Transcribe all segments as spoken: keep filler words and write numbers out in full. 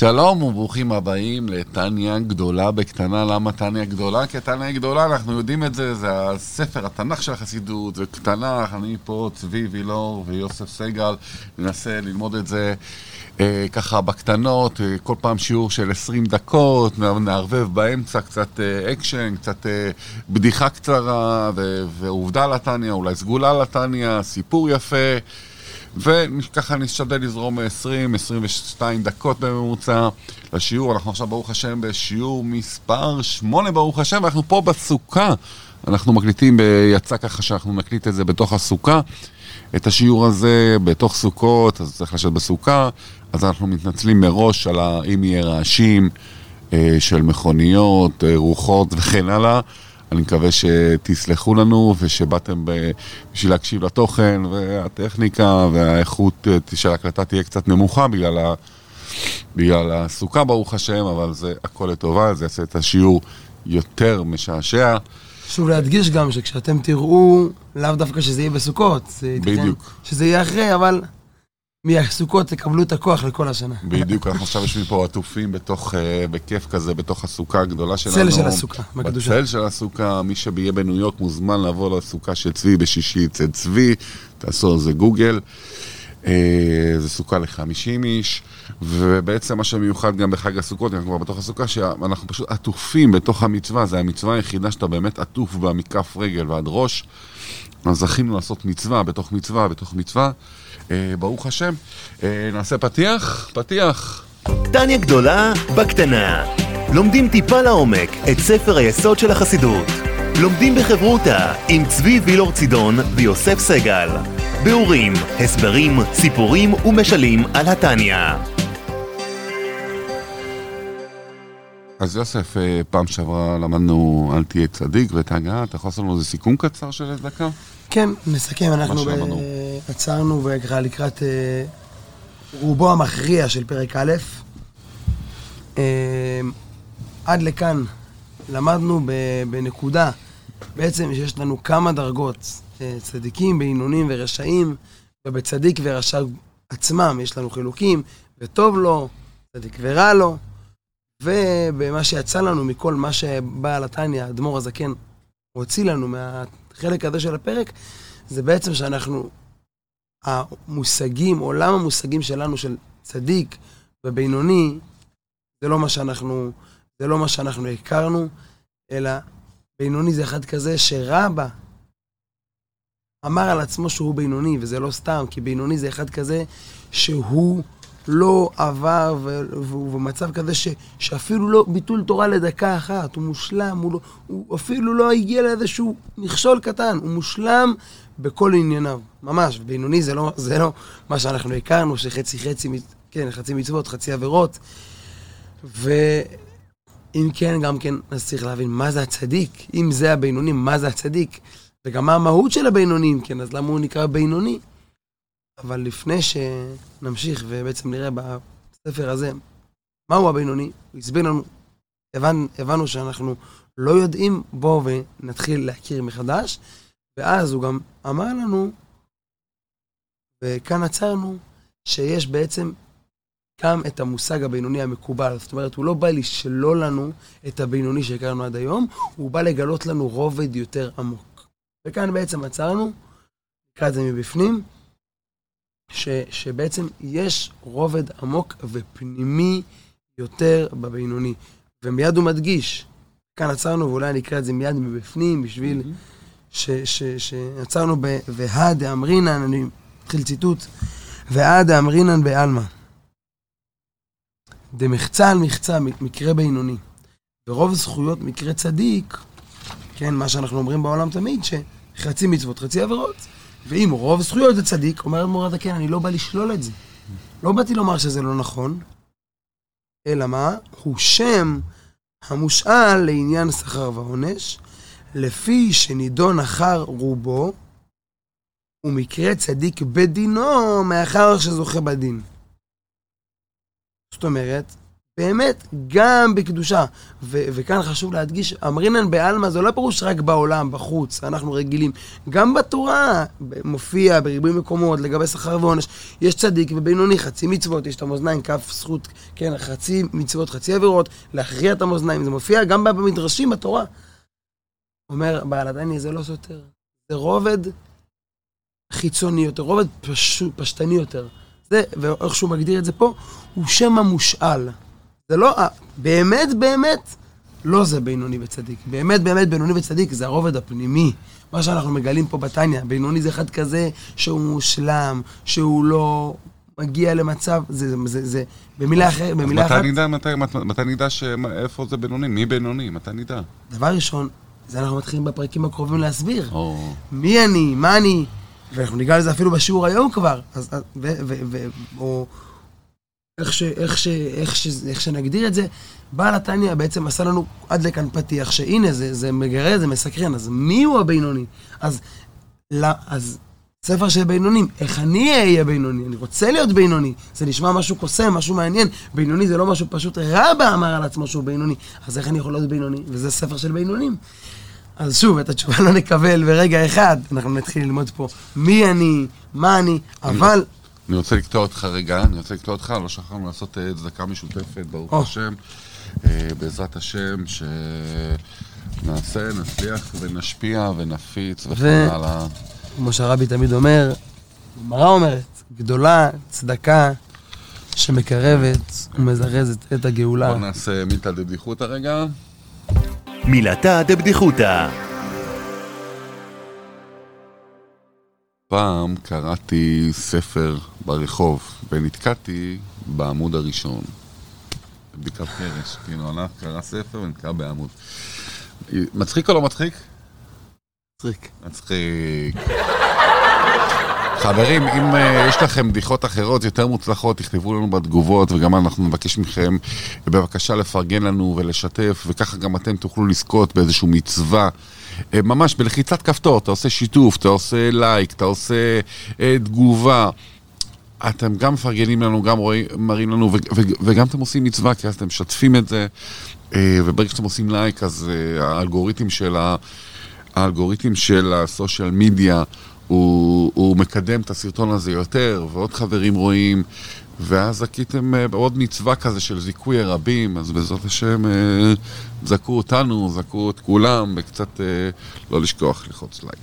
שלום וברוכים הבאים לתניה גדולה בקטנה. למה תניה גדולה? כי תניה גדולה, אנחנו יודעים את זה, זה הספר, התנ"ך של החסידות, זה קטנה, אני פה, צבי וילור ויוסף סגל, ננסה ללמוד את זה אה, ככה בקטנות, אה, כל פעם שיעור של עשרים דקות, נערבב באמצע, קצת אה, אקשן, קצת אה, בדיחה קצרה, ו- ועובדה לתניה, אולי סגולה לתניה, סיפור יפה, וככה נשתדל לזרום עשרים עשרים ושתיים דקות בממוצע לשיעור. אנחנו עכשיו ברוך השם בשיעור מספר שמונה, ברוך השם, ואנחנו פה בסוכה, אנחנו מקליטים, יצא ככה שאנחנו נקליט את זה בתוך הסוכה, את השיעור הזה בתוך סוכות, אז צריך לשבת בסוכה, אז אנחנו מתנצלים מראש על האם יהיה רעשים של מכוניות, רוחות וכן הלאה. אני מקווה שתסלחו לנו ושבאתם בשביל להקשיב לתוכן, והטכניקה והאיכות של ההקלטה תהיה קצת נמוכה בגלל, ה... בגלל הסוכה ברוך השם, אבל זה הכל לטובה, זה יעשה את השיעור יותר משעשע. שוב להדגיש גם שכשאתם תראו, לאו דווקא שזה יהיה בסוכות, בדיוק. שזה יהיה אחרי, אבל מהסוכות תקבלו את הכוח לכל השנה. בדיוק, אנחנו עכשיו יושבים פה עטופים בתוך, בכיף כזה, בתוך הסוכה הגדולה שלנו. צל של הסוכה, בקדושה. בצל של הסוכה, מי שביה בניו יורק מוזמן לבוא לסוכה של צבי בשישי, אצל צבי, תעשו איזה גוגל. זה סוכה לחמישים איש, ובעצם מה שמיוחד גם בחג הסוכות, אנחנו כבר בתוך הסוכה, שאנחנו פשוט עטופים בתוך המצווה, זה המצווה היחידה שאתה באמת עטוף בה מכף רגל ועד ראש, אז זכינו לעשות מצווה בתוך מצווה, בתוך מצווה. ברוך השם, נעשה פתיח, פתיח. תניה גדולה בקטנה. לומדים טיפה לעומק את ספר היסוד של החסידות. לומדים בחברותה עם צבי וילור צידון ויוסף סגל. ביאורים, הסברים, סיפורים ומשלים על התניה. אז יוסף, פעם שעברה למדנו אל תהיה צדיק ותגעה, אתה יכול לעשות לנו איזה סיכום קצר של איזה דקה? כן, מסכם, אנחנו עצרנו וככה לקראת רובו המכריע של פרק א', עד לכאן למדנו בנקודה, בעצם שיש לנו כמה דרגות, צדיקים, בינונים ורשעים, ובצדיק ורשע עצמם יש לנו חילוקים, וטוב לו, צדיק ורע לו, ובמה שיצא לנו מכל מה שבא על התניה, האדמו"ר הזקן הוציא לנו מהחלק הזה של הפרק, זה בעצם שאנחנו, המושגים, עולם המושגים שלנו של צדיק ובינוני, זה לא מה שאנחנו, זה לא מה שאנחנו הכרנו, אלא בינוני זה אחד כזה שרבא אמר על עצמו שהוא בינוני, וזה לא סתם, כי בינוני זה אחד כזה שהוא לא עבר, והוא במצב כזה ש, שאפילו לא ביטול תורה לדקה אחת, הוא מושלם, הוא, לא, הוא אפילו לא הגיע לאיזשהו מכשול קטן, הוא מושלם בכל ענייניו, ממש, בינוני זה לא, זה לא מה שאנחנו הכרנו, שחצי חצי, כן, חצי מצוות, חצי עבירות, ואם כן, גם כן, אז צריך להבין מה זה הצדיק, אם זה הבינוני, מה זה הצדיק, וגם מה המהות של הבינונים, כן, אז למה הוא נקרא בינוני? אבל לפני שנמשיך ובעצם נראה בספר הזה מהו הבינוני, הוא הסביר לנו, הבנ, הבנו שאנחנו לא יודעים בו ונתחיל להכיר מחדש, ואז הוא גם אמר לנו, וכאן עצרנו, שיש בעצם גם את המושג הבינוני המקובל, זאת אומרת, הוא לא בא לשלול לנו את הבינוני שהכרנו עד היום, הוא בא לגלות לנו רובד יותר עמוק. וכאן בעצם עצרנו, נקרא את זה מבפנים, ש, שבעצם יש רובד עמוק ופנימי יותר בבינוני. ומיד הוא מדגיש, כאן עצרנו, ואולי נקרא את זה מיד מבפנים, בשביל ש, ש, ש, עצרנו ב, והד אמרינן, אני מתחיל ציטוט, והד אמרינן באלמה. דמחצה על מחצה, מקרה בינוני. ורוב זכויות מקרה צדיק, כן, מה שאנחנו אומרים בעולם תמיד, שחצי מצוות, חצי עבירות, ואם רוב זכויות זה צדיק, אומר אדמו"ר הזקן, אני לא בא לשלול את זה. לא באתי לומר שזה לא נכון, אלא מה? הוא שם המושאל לעניין שכר ועונש, לפי שנידון אחר רובו, ומקרה צדיק בדינו מאחר שזוכה בדין. זאת אומרת, באמת, גם בקדושה. ו- וכאן חשוב להדגיש, אמרינן בעלמה, זה לא פירוש רק בעולם, בחוץ, אנחנו רגילים. גם בתורה מופיע בריבוי מקומות, לגבי שכר ועונש, יש צדיק ובינוני, חצי מצוות, יש את המוזניים, כף זכות, כן, חצי מצוות, חצי עבירות, להכריע את המוזניים, זה מופיע גם במדרשים בתורה. אומר, בעל עדיני, זה לא סותר. זה רובד חיצוני יותר, רובד פש... פשטני יותר. זה, ואיך שהוא מגדיר את זה פה, הוא שם המושאל. זה לא, באמת, באמת, לא זה בינוני וצדיק. באמת, באמת, בינוני וצדיק, זה הרובד הפנימי. מה שאנחנו מגלים פה בתניה, בינוני זה אחד כזה שהוא מושלם, שהוא לא מגיע למצב, זה, זה, זה, במילה אחרת, במילה אחרת. מתי נדע, מתי, מתי נדע ש... איפה זה בינוני? מי בינוני? מתי נדע? דבר ראשון, זה אנחנו מתחילים בפרקים הקרובים להסביר. מי אני? מה אני? ואנחנו ניגע לזה אפילו בשיעור היום כבר. אז, ו, ו, ו, או, איך ש, איך ש, איך ש, איך שנגדיר את זה, בעל התניה בעצם עשה לנו עד לכאן פתיח, שהנה זה, זה מגרה, זה מסקרן, אז מי הוא הבינוני? אז, לא, אז ספר של בינונים, איך אני אהיה בינוני? אני רוצה להיות בינוני. זה נשמע משהו קוסם, משהו מעניין. בינוני זה לא משהו פשוט, רבא אמר על עצמו שהוא בינוני. אז איך אני יכול להיות בינוני? וזה ספר של בינונים. אז שוב, את התשובה לא נקבל ברגע אחד. אנחנו נתחיל ללמוד פה מי אני, מה אני, אבל... אני רוצה לקטוע אותך רגע, אני רוצה לקטוע אותך, לא שכחנו לעשות צדקה משותפת, ברוך השם, בעזרת השם, שנעשה, נצליח ונשפיע ונפיץ וכן הלאה. כמו שהרבי תמיד אומר, מראה אומרת, גדולה, צדקה, שמקרבת ומזרזת את הגאולה. בואו נעשה מילה דבדיחותא הרגע. מילתא דבדיחותא. פעם קראתי ספר ברחוב, ונתקעתי בעמוד הראשון. בדיקת פרש, כאילו, אני קרא ספר ונתקע בעמוד. מצחיק או לא מצחיק? מצחיק. מצחיק. חברים, אם uh, יש לכם בדיחות אחרות יותר מוצלחות, תכתבו לנו בתגובות, וגם אנחנו נבקש מכם בבקשה לפרגן לנו ולשתף, וככה גם אתם תוכלו לזכות באיזשהו מצווה. Uh, ממש בלחיצת כפתור, אתה עושה שיתוף, אתה עושה לייק, אתה עושה uh, תגובה. אתם גם מפרגנים לנו, גם רואים, מראים לנו, ו- ו- וגם אתם עושים מצווה, כי אז אתם משתפים את זה, uh, וברגע שאתם עושים לייק, אז uh, האלגוריתם של ה... האלגוריתם של הסושיאל מדיה הוא, הוא מקדם את הסרטון הזה יותר, ועוד חברים רואים, ואז זכיתם עוד מצווה כזה של זיכוי הרבים, אז בעזרת השם זכו אותנו, זכו את כולם, וקצת לא לשכוח לחוץ לייק,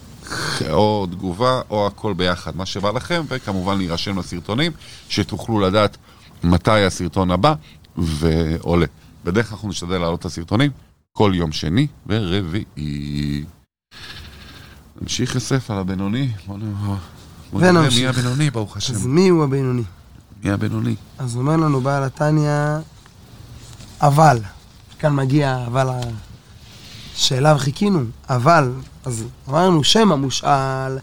או תגובה, או הכל ביחד, מה שבא לכם, וכמובן להירשם לסרטונים, שתוכלו לדעת מתי הסרטון הבא, ועולה. בדרך כלל אנחנו נשתדל לעלות את הסרטונים, כל יום שני ורביעי. נמשיך לספר על הבינוני, בוא נראה מי הבינוני, ברוך השם. אז מי הוא הבינוני? מי הבינוני? אז אומר לנו בעל התניה, אבל, כאן מגיע, אבל השאלה חיכינו, אבל, אז אמרנו שם המושאל,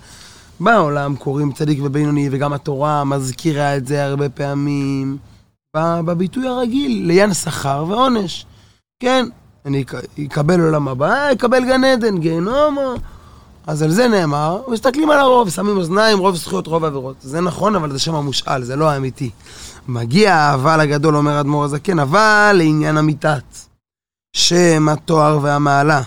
בעולם קוראים צדיק ובינוני, וגם התורה מזכירה את זה הרבה פעמים, בביטוי הרגיל, לעניין שכר ועונש. כן, אני אקבל עולם הבא, אקבל גן עדן, גיהנום, אז על זה נאמר, מסתכלים על הרוב, שמים אוזניים, רוב זכויות, רוב עבירות. זה נכון, אבל זה שם המושאל, זה לא האמיתי. מגיע האבל הגדול, אומר אדמו"ר הזקן, אבל לעניין אמיתת, שם התואר והמעלה,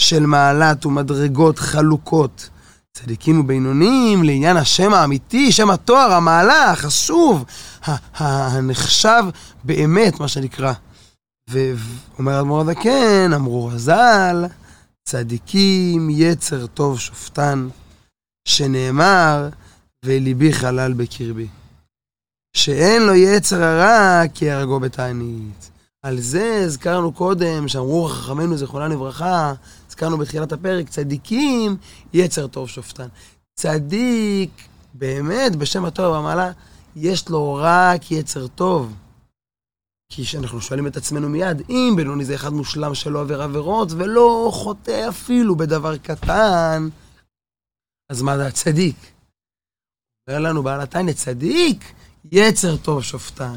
של מעלת ומדרגות חלוקות, צדיקים ובינונים, לעניין השם האמיתי, שם התואר, המעלה, החשוב, הנחשב באמת, מה שנקרא. ואומר אדמו"ר הזקן, אמרו רז"ל, צדיקים יצר טוב שופטן, שנאמר וליבי חלל בקרבי, שאין לו יצר הרע כי הרגו בתענית. על זה הזכרנו קודם, שאמרו חכמנו זכרונה לברכה, הזכרנו בתחילת הפרק, צדיקים יצר טוב שופטן. צדיק באמת בשם הטוב והמעלה יש לו רק יצר טוב. כי שאנחנו שואלים את עצמנו מיד, אם בינוני זה אחד מושלם שלא עבר עבירות, ולא חוטא אפילו בדבר קטן, אז מה זה הצדיק? אומר לנו בעל התניא, צדיק, יצר טוב שופטן.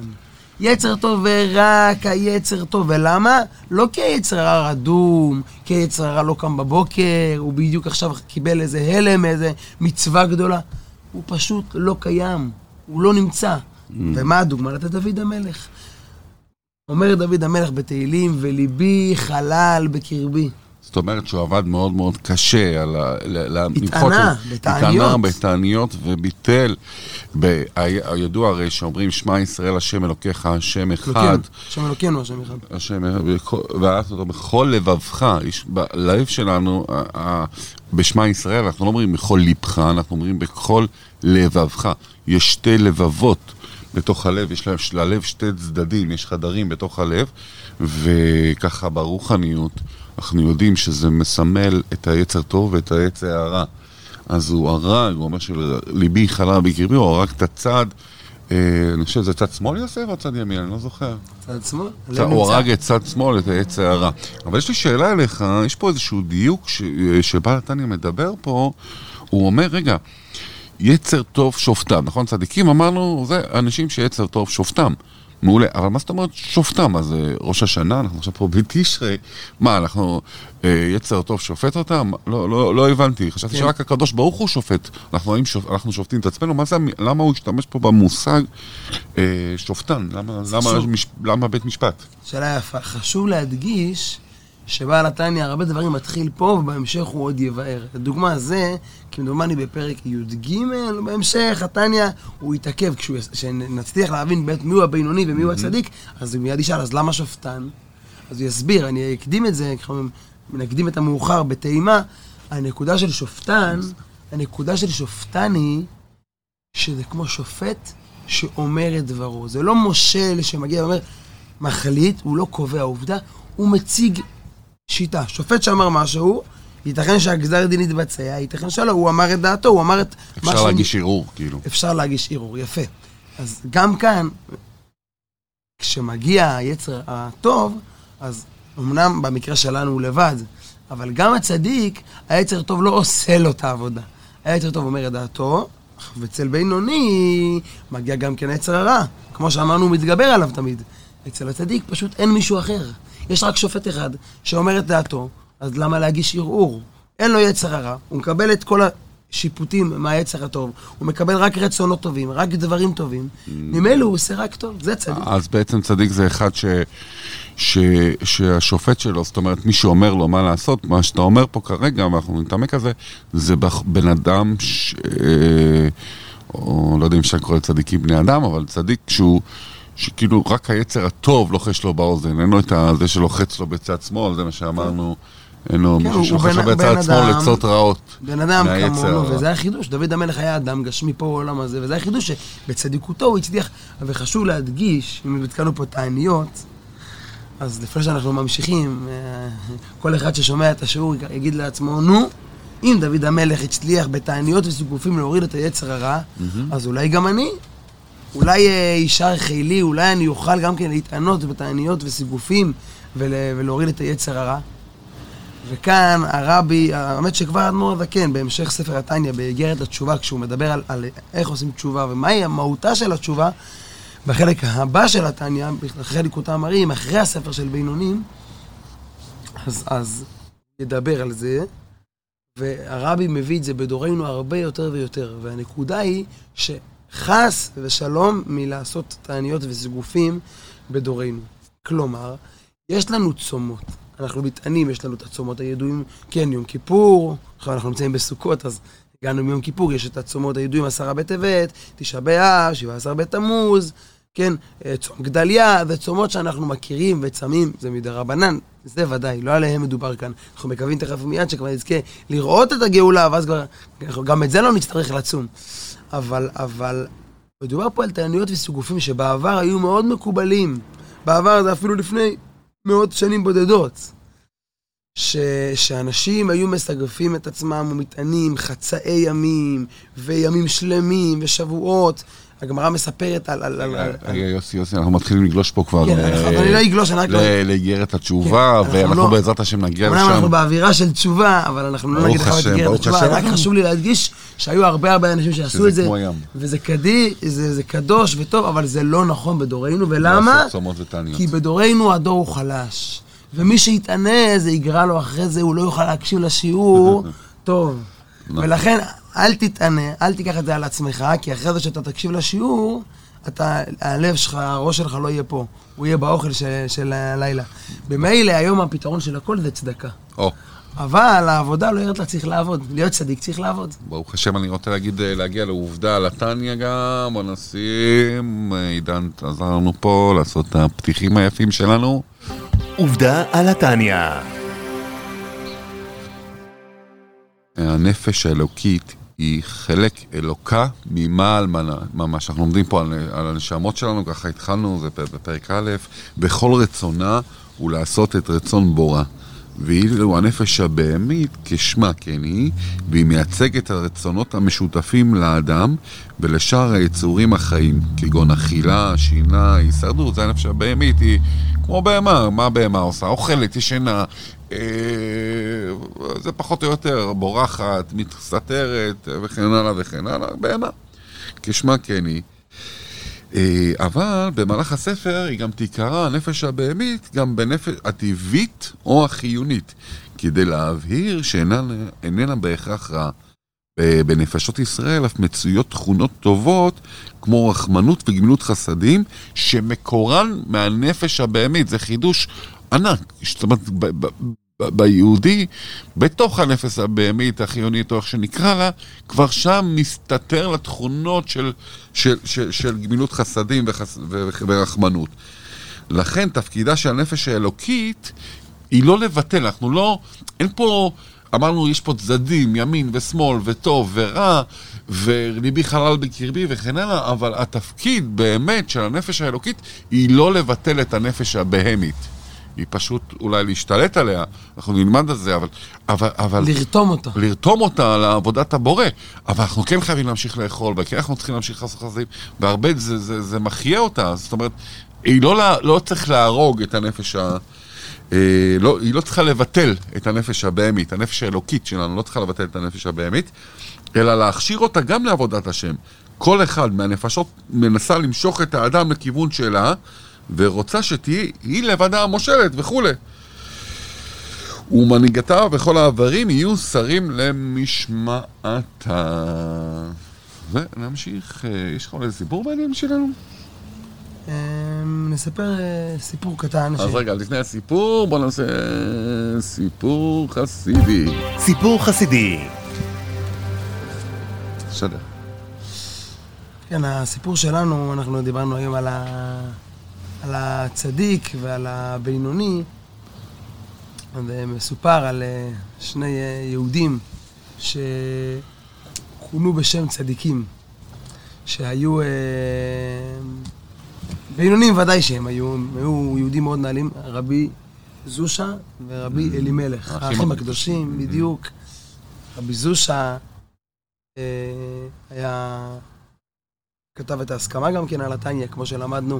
יצר טוב ורק היצר טוב, ולמה? לא כי היצר הרע רדום, כי היצר הרע לא קם בבוקר, הוא בדיוק עכשיו קיבל איזה הלם, איזה מצווה גדולה. הוא פשוט לא קיים, הוא לא נמצא. Mm. ומה הדוגמה לתת דוד המלך? אומר דוד המלך בתהילים, וליבי חלל בקרבי. זאת אומרת שהוא עבד מאוד מאוד קשה על ה... התענה, בתעניות. התענה בתעניות וביטל. ב... הידוע הרי שאומרים, שמע ישראל השם אלוקיך, השם אחד. השם אלוקינו, השם אחד. השם... ואהבת אותו בכל לבבך. ללב שלנו, בשמע ישראל, אנחנו לא אומרים בכל ליבך, אנחנו אומרים בכל לבבך. יש שתי לבבות. בתוך הלב, יש להם, ללב שתי צדדים, יש חדרים בתוך הלב, וככה ברוחניות, אנחנו יודעים שזה מסמל את היצר טוב ואת היצר הרע. אז הוא הרע, הוא אומר שליבי חלה בקרבי, הוא הרג את הצד, אה, אני חושב, זה צד שמאל יוסף או צד ימין? אני לא זוכר. צד שמאל? צד, הוא הרג את צד שמאל, את היצר הרע. אבל יש לי שאלה אליך, יש פה איזשהו דיוק ש, שבא נתניה מדבר פה, הוא אומר, רגע, יצר טוב שופטם, נכון? צדיקים אמרנו, זה אנשים שיצר טוב שופטם. מעולה, אבל מה זאת אומרת שופטם? אז ראש השנה, אנחנו עכשיו פה בתשרי, מה, אנחנו יצר טוב שופט אותם? לא, לא, לא הבנתי, חשבתי שרק הקדוש ברוך הוא שופט, אנחנו שופטים את עצמנו, למה הוא השתמש פה במושג שופטן? למה בית משפט? שאלה יפה, חשוב להדגיש שבעל התניא הרבה דברים מתחיל פה, ובהמשך הוא עוד יבאר. הדוגמה זה, כמדומני בפרק י"ג, בהמשך התניא הוא יתעכב, כשנצליח להבין בית מיהו הבינוני ומיהו הצדיק, אז הוא מיד ישאל, אז למה שופטן? אז הוא יסביר, אני אקדים את זה, נקדים את המאוחר בתאימה. הנקודה של שופטן, הנקודה של שופטן היא, שזה כמו שופט שאומר את דברו. זה לא מושל שמגיע ואומר, מחליט, הוא לא קובע עובדה, הוא מציג שיטה, שופט שאמר משהו, ייתכן שהגזר דין יתבצע, ייתכן שלא, הוא אמר את דעתו, הוא אמר את... אפשר להגיש ערעור, כאילו. אפשר להגיש ערעור, יפה. אז גם כאן, כשמגיע היצר הטוב, אז אמנם במקרה שלנו הוא לבד, אבל גם הצדיק, היצר טוב לא עושה לו את העבודה. היצר טוב אומר את דעתו, ואצל בינוני מגיע גם כן היצר הרע. כמו שאמרנו, הוא מתגבר עליו תמיד. אצל הצדיק פשוט אין מישהו אחר. יש רק שופט אחד שאומר את דעתו, אז למה להגיש ערעור? אין לו יצר הרע, הוא מקבל את כל השיפוטים מהיצר הטוב, הוא מקבל רק רצונות טובים, רק דברים טובים, ממילא הוא עושה רק טוב, זה צדיק. אז בעצם צדיק זה אחד ש... ש... שהשופט שלו, זאת אומרת, מי שאומר לו מה לעשות, מה שאתה אומר פה כרגע, ואנחנו נתעמק על זה, זה בן אדם, ש... או לא יודע אם שאני קורא לצדיקים בני אדם, אבל צדיק שהוא... שכאילו רק היצר הטוב לוחש לו באוזן, אין לו את זה שלוחץ לו בצד שמאל, זה מה שאמרנו, אין לו משהו שלוחש לו בצד שמאל לצות רעות. בן אדם כמונו, וזה היה חידוש, דוד המלך היה אדם גשמי פה בעולם הזה, וזה היה חידוש שבצדיקותו הוא הצליח, וחשוב להדגיש, אם התקנו פה תעניות, אז לפני שאנחנו ממשיכים, כל אחד ששומע את השיעור יגיד לעצמו, נו, אם דוד המלך הצליח בתעניות וסיגופים להוריד את היצר הרע, אז אולי גם אני, אולי אישר חילי, אולי אני אוכל גם כן להתענות בתעניות וסיגופים ולהוריד את היצר הרע. וכאן הרבי, האמת שכבר אדמו"ר הזקן, בהמשך ספר התניא, באיגרת התשובה, כשהוא מדבר על, על איך עושים תשובה ומהי המהותה של התשובה, בחלק הבא של התניא, אחרי ליקוטי המרים, אחרי הספר של בינונים, אז, אז ידבר על זה. והרבי מביא את זה בדורנו הרבה יותר ויותר. והנקודה היא ש... חס ושלום מלעשות תעניות וזיגופים בדורנו. כלומר, יש לנו צומות. אנחנו מתענים, יש לנו את הצומות הידועים, כן, יום כיפור, אנחנו נמצאים בסוכות, אז הגענו מיום כיפור, יש את הצומות הידועים, עשרה בטבת, תשעה באב, שבעה עשר בתמוז, כן, צום גדליה, וצומות שאנחנו מכירים וצמים, זה מדרבנן, זה ודאי, לא עליהם מדובר כאן. אנחנו מקווים תכף מיד שכבר נזכה לראות את הגאולה, ואז כבר, גם את זה לא נצטרך לצום. אבל, אבל, מדובר פה על תעניות וסיגופים שבעבר היו מאוד מקובלים. בעבר זה אפילו לפני מאות שנים בודדות. ש, שאנשים היו מסגפים את עצמם ומתענים חצאי ימים, וימים שלמים, ושבועות. הגמרא מספרת על... על, על, על... יוסי, יוסי, אנחנו מתחילים לגלוש פה כבר. כן, ל... אני לא אגלוש, אני רק לא... לאיגרת התשובה, כן, ואנחנו לא... בעזרת השם נגיע לשם. אנחנו באווירה של תשובה, אבל אנחנו לא נגיד לך את איגרת התשובה. רק חשוב לי להדגיש שהיו הרבה הרבה אנשים שעשו את זה, וזה קדי, זה, זה קדוש וטוב, אבל זה לא נכון בדורנו, ולמה? כי בדורנו הדור הוא חלש, ומי שיתענה זה יגרע לו אחרי זה, הוא לא יוכל להקשיב לשיעור טוב. ולכן... אל תתענה, אל תיקח את זה על עצמך, כי אחרי זה שאתה תקשיב לשיעור, אתה, הלב שלך, הראש שלך לא יהיה פה, הוא יהיה באוכל של הלילה. במילא היום הפתרון של הכל זה צדקה. אבל העבודה לא ירדת לך, צריך לעבוד. להיות צדיק צריך לעבוד. ברוך השם, אני רוצה להגיד, להגיע לעובדה, לתניה גם, אנשים, עידן, עזרנו פה לעשות את הפתיחים היפים שלנו. עובדה על התניה. הנפש האלוקית היא חלק אלוקה ממעל ממש. אנחנו עומדים פה על, על הנשמות שלנו, ככה התחלנו, זה בפרק א', בכל רצונה הוא לעשות את רצון בורא. ואילו הנפש הבהמית כשמה כן היא, והיא מייצגת את הרצונות המשותפים לאדם ולשאר היצורים החיים, כגון אכילה, שינה, הישרדות. זה הנפש הבהמית, היא כמו בהמה, מה בהמה עושה? אוכלת, ישנה, אה, זה פחות או יותר, בורחת, מתסתרת וכן הלאה וכן הלאה, בהמה, כשמה כן היא. אבל במהלך הספר היא גם תיקרא הנפש הבהמית גם בנפש הטבעית או החיונית, כדי להבהיר שאיננה בהכרח רעה. בנפשות ישראל אף מצויות תכונות טובות כמו רחמנות וגמילות חסדים שמקורן מהנפש הבהמית. זה חידוש ענק, זאת אומרת, ביהודי, בתוך הנפש הבהמית החיונית או איך שנקרא לה, כבר שם מסתתר לתכונות של של של, של גמילות חסדים וחס, ורחמנות. לכן תפקידה של הנפש האלוקית היא לא לבטל. אנחנו לא, אין פה, אמרנו יש פה צדדים, ימין ושמאל וטוב ורע וליבי חלל בקרבי וכן הלאה, אבל התפקיד באמת של הנפש האלוקית היא לא לבטל את הנפש הבהמית, היא פשוט אולי להשתלט עליה, אנחנו נלמד על זה, אבל, אבל, אבל... לרתום אותה. לרתום אותה לעבודת הבורא, אבל אנחנו כן חייבים להמשיך לאכול, וכן אנחנו צריכים להמשיך לעשות חסדים, והרבה זה, זה, זה מחיה אותה, זאת אומרת, היא לא, לא צריך להרוג את הנפש ה... אה, לא, היא לא צריכה לבטל את הנפש הבהמית, הנפש האלוקית שלנו, לא צריכה לבטל את הנפש הבהמית, אלא להכשיר אותה גם לעבודת השם. כל אחד מהנפשות מנסה למשוך את האדם לכיוון שלה, ורוצה שתהיה היא לבדה המושלת וכו'. ומנהיגתה וכל העברים יהיו שרים למשמעתה. ונמשיך, יש לך עוד איזה סיפור בעניין שלנו? נספר סיפור קטן. אז רגע, לפני הסיפור, בוא נעשה סיפור חסידי. סיפור חסידי. שדה. כן, הסיפור שלנו, אנחנו דיברנו היום על ה... על הצדיק ועל הבינוני, ומסופר על שני יהודים שכונו בשם צדיקים, שהיו בינונים, ודאי שהם היו, היו יהודים מאוד נעלים, רבי זושה ורבי אלימלך, האחים הקדושים בדיוק. רבי זושה היה, כתב את ההסכמה גם כן על התניה, כמו שלמדנו,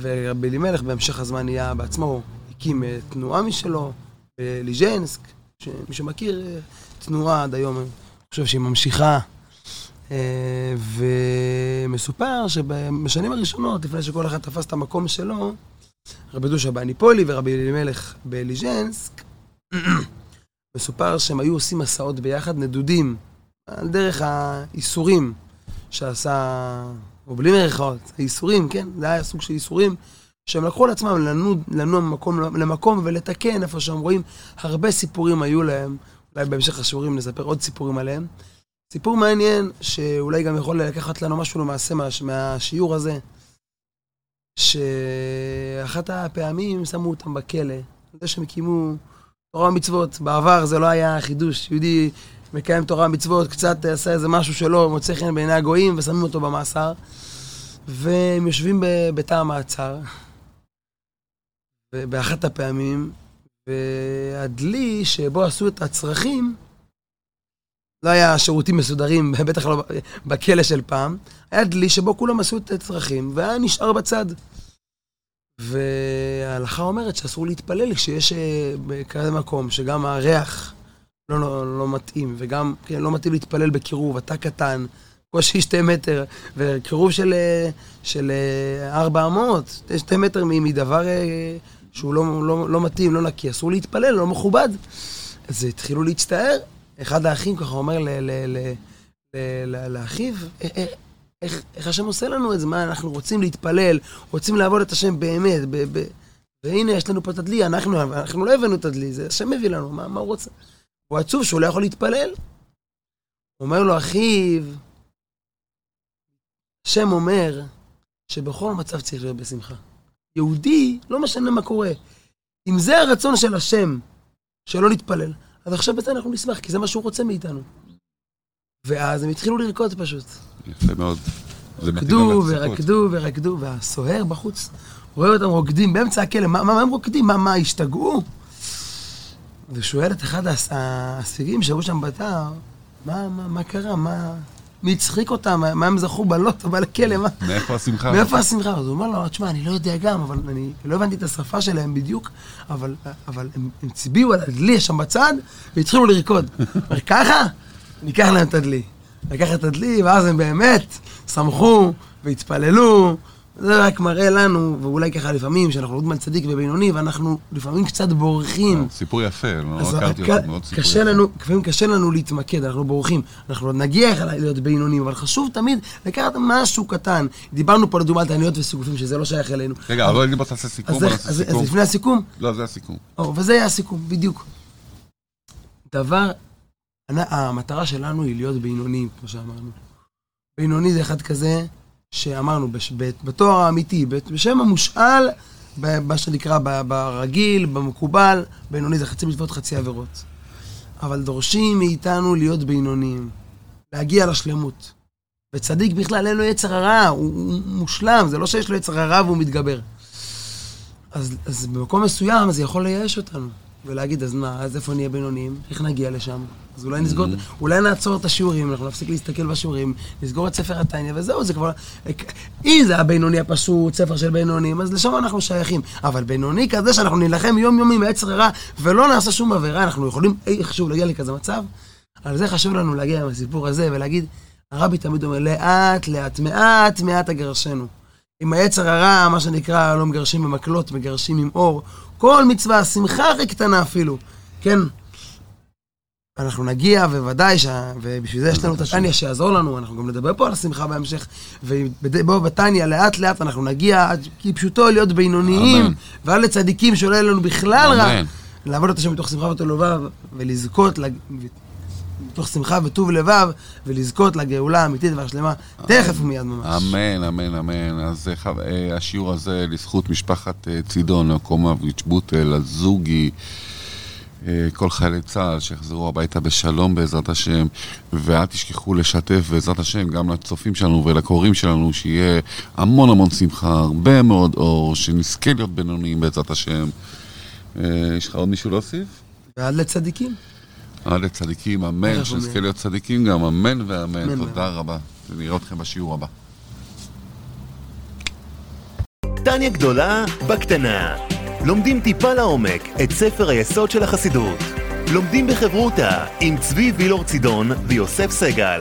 ורבי אלימלך בהמשך הזמן היה בעצמו, הקים תנועה משלו בליז'נסק, שמי שמכיר תנועה עד היום, אני חושב שהיא ממשיכה. ומסופר שבשנים הראשונות, לפני שכל אחד תפס את המקום שלו, רבי זושה באניפולי ורבי אלימלך בליז'נסק, מסופר שהם היו עושים מסעות ביחד, נדודים, על דרך האיסורים שעשה... או בלי מריחות, האיסורים, כן? זה היה סוג של איסורים שהם לקחו על עצמם לנוד, לנוע למקום, למקום ולתקן איפה שהם רואים. הרבה סיפורים היו להם, אולי בהמשך השיעורים נספר עוד סיפורים עליהם. סיפור מעניין שאולי גם יכול לקחת לנו משהו למעשה מהשיעור הזה, שאחת הפעמים שמו אותם בכלא, זה שהם קיימו תורה ומצוות. בעבר זה לא היה חידוש, יהודי מקיים תורה ומצוות, קצת עשה איזה משהו שלא מוצא חן בעיני הגויים, ושמים אותו במאסר, והם יושבים בבית המעצר, באחת הפעמים, והדלי שבו עשו את הצרכים, לא היה שירותים מסודרים, בטח לא בכלא של פעם, היה דלי שבו כולם עשו את הצרכים, והיה נשאר בצד. וההלכה אומרת שאסור להתפלל כשיש בכזה מקום, שגם הריח, לא, לא, לא מתאים, וגם כן, לא מתאים להתפלל בקירוב, אתה קטן, קושי שתי מטר, וקירוב של, של ארבע אמות, שתי מטר מדבר שהוא לא, לא, לא מתאים, לא נקי, אסור להתפלל, לא מכובד. אז התחילו להצטער, אחד האחים ככה אומר לאחיו, איך, איך השם עושה לנו את זה, מה אנחנו רוצים להתפלל, רוצים לעבוד את השם באמת, ב- ב- והנה יש לנו פה תדלי, אנחנו, אנחנו לא הבאנו תדלי, זה השם מביא לנו, מה, מה הוא רוצה? הוא עצוב שהוא לא יכול להתפלל. הוא אומר לו, אחיו, השם אומר שבכל מצב צריך להיות בשמחה. יהודי, לא משנה מה קורה. אם זה הרצון של השם, שלא להתפלל, אז עכשיו בזה אנחנו נשמח, כי זה מה שהוא רוצה מאיתנו. ואז הם התחילו לרקוד פשוט. יפה מאוד. רקדו ורקדו ורקדו, והסוהר בחוץ, רואה אותם רוקדים באמצע הכלא, מה, מה הם רוקדים? מה, מה, השתגעו? ושואל את אחד הספיגים שהיו שם בתא, מה, מה, מה קרה? מה... מי הצחיק אותם? מה הם זכו בלוטו, בלכלא? מאיפה השמחה? מאיפה השמחה? אז הוא אומר לו, תשמע, אני לא יודע גם, אבל אני לא הבנתי את השרפה שלהם בדיוק, אבל הם ציביעו על הדלי שם בצד, והתחילו לרקוד. אומר, ככה? ניקח להם את הדלי. לקח את הדלי, ואז הם באמת שמחו והתפללו. זה רק מראה לנו, ואולי ככה לפעמים, שאנחנו לא יודעים צדיק ובינוני, ואנחנו לפעמים קצת בורחים. סיפור יפה, לא הכרתי אותו, מאוד סיפור יפה. לפעמים קשה לנו להתמקד, אנחנו בורחים. אנחנו עוד נגיע להיות בינונים, אבל חשוב תמיד לקחת משהו קטן. דיברנו פה לדוגמה על תעניות וסגופים, שזה לא שייך אלינו. רגע, אבל אני רוצה סיכום. אז לפני הסיכום? לא, זה הסיכום. וזה היה הסיכום, בדיוק. דבר, המטרה שלנו היא להיות בינונים, כמו שאמרנו. בינוני זה אחד כזה, שאמרנו, בתואר האמיתי, בשם המושאל, מה שנקרא ברגיל, במקובל, בינוני זה חצי מצוות חצי עבירות. אבל דורשים מאיתנו להיות בינוניים, להגיע לשלמות. וצדיק בכלל אין לו יצר הרע, הוא מושלם, זה לא שיש לו יצר הרע והוא מתגבר. אז, אז במקום מסוים זה יכול לייאש אותנו, ולהגיד, אז מה, אז איפה נהיה בינוניים? איך נגיע לשם? אז אולי נסגור, אולי נעצור את השיעורים, אנחנו נפסיק להסתכל בשיעורים, נסגור את ספר התניה, וזהו, זה כבר... אם זה הבינוני הפשוט, ספר של בינונים, אז לשם אנחנו שייכים. אבל בינוני כזה שאנחנו נלחם יום-יומי מעצר הרע, ולא נעשה שום עבירה, אנחנו יכולים איכשהו להגיע לכזה מצב. על זה חשוב לנו להגיע עם הסיפור הזה, ולהגיד, הרבי תמיד אומר, לאט, לאט, מעט, מעט הגרשנו. עם היצר הרע, מה שנקרא, לא מגרשים במקלות, מגרשים עם אור. כל מצווה, שמחה הכי קטנה אפילו. כן? אנחנו נגיע, וודאי, שה... ובשביל זה יש לנו את התניה שיעזור לנו, אנחנו גם נדבר פה על השמחה בהמשך, ובו בתניה, לאט לאט אנחנו נגיע, כי פשוטו להיות בינוניים, ועל לצדיקים שעולה לנו בכלל רק, לעבוד את השם מתוך שמחה וטוב לבב, ולזכות, מתוך שמחה וטוב לבב, ולזכות לגאולה האמיתית והשלמה, תכף ומיד ממש. אמן, אמן, אמן. אז השיעור הזה לזכות משפחת צידון, הקומביץ' בוטל, הזוגי, כל חיילי צה"ל שיחזרו הביתה בשלום בעזרת השם, ואל תשכחו לשתף בעזרת השם גם לצופים שלנו ולקוראים שלנו, שיהיה המון המון שמחה, הרבה מאוד אור, שנזכה להיות בינוניים בעזרת השם. יש לך עוד מישהו להוסיף? ועד לצדיקים. עד לצדיקים, אמן, שנזכה להיות צדיקים גם, אמן ואמן, תודה רבה. נראה אתכם בשיעור הבא. תניה גדולה בקטנה. לומדים טיפה לעומק את ספר היסוד של החסידות. לומדים בחברותה עם צבי וילור צידון ויוסף סגל.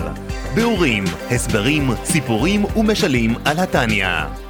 ביאורים, הסברים, סיפורים ומשלים על התניה.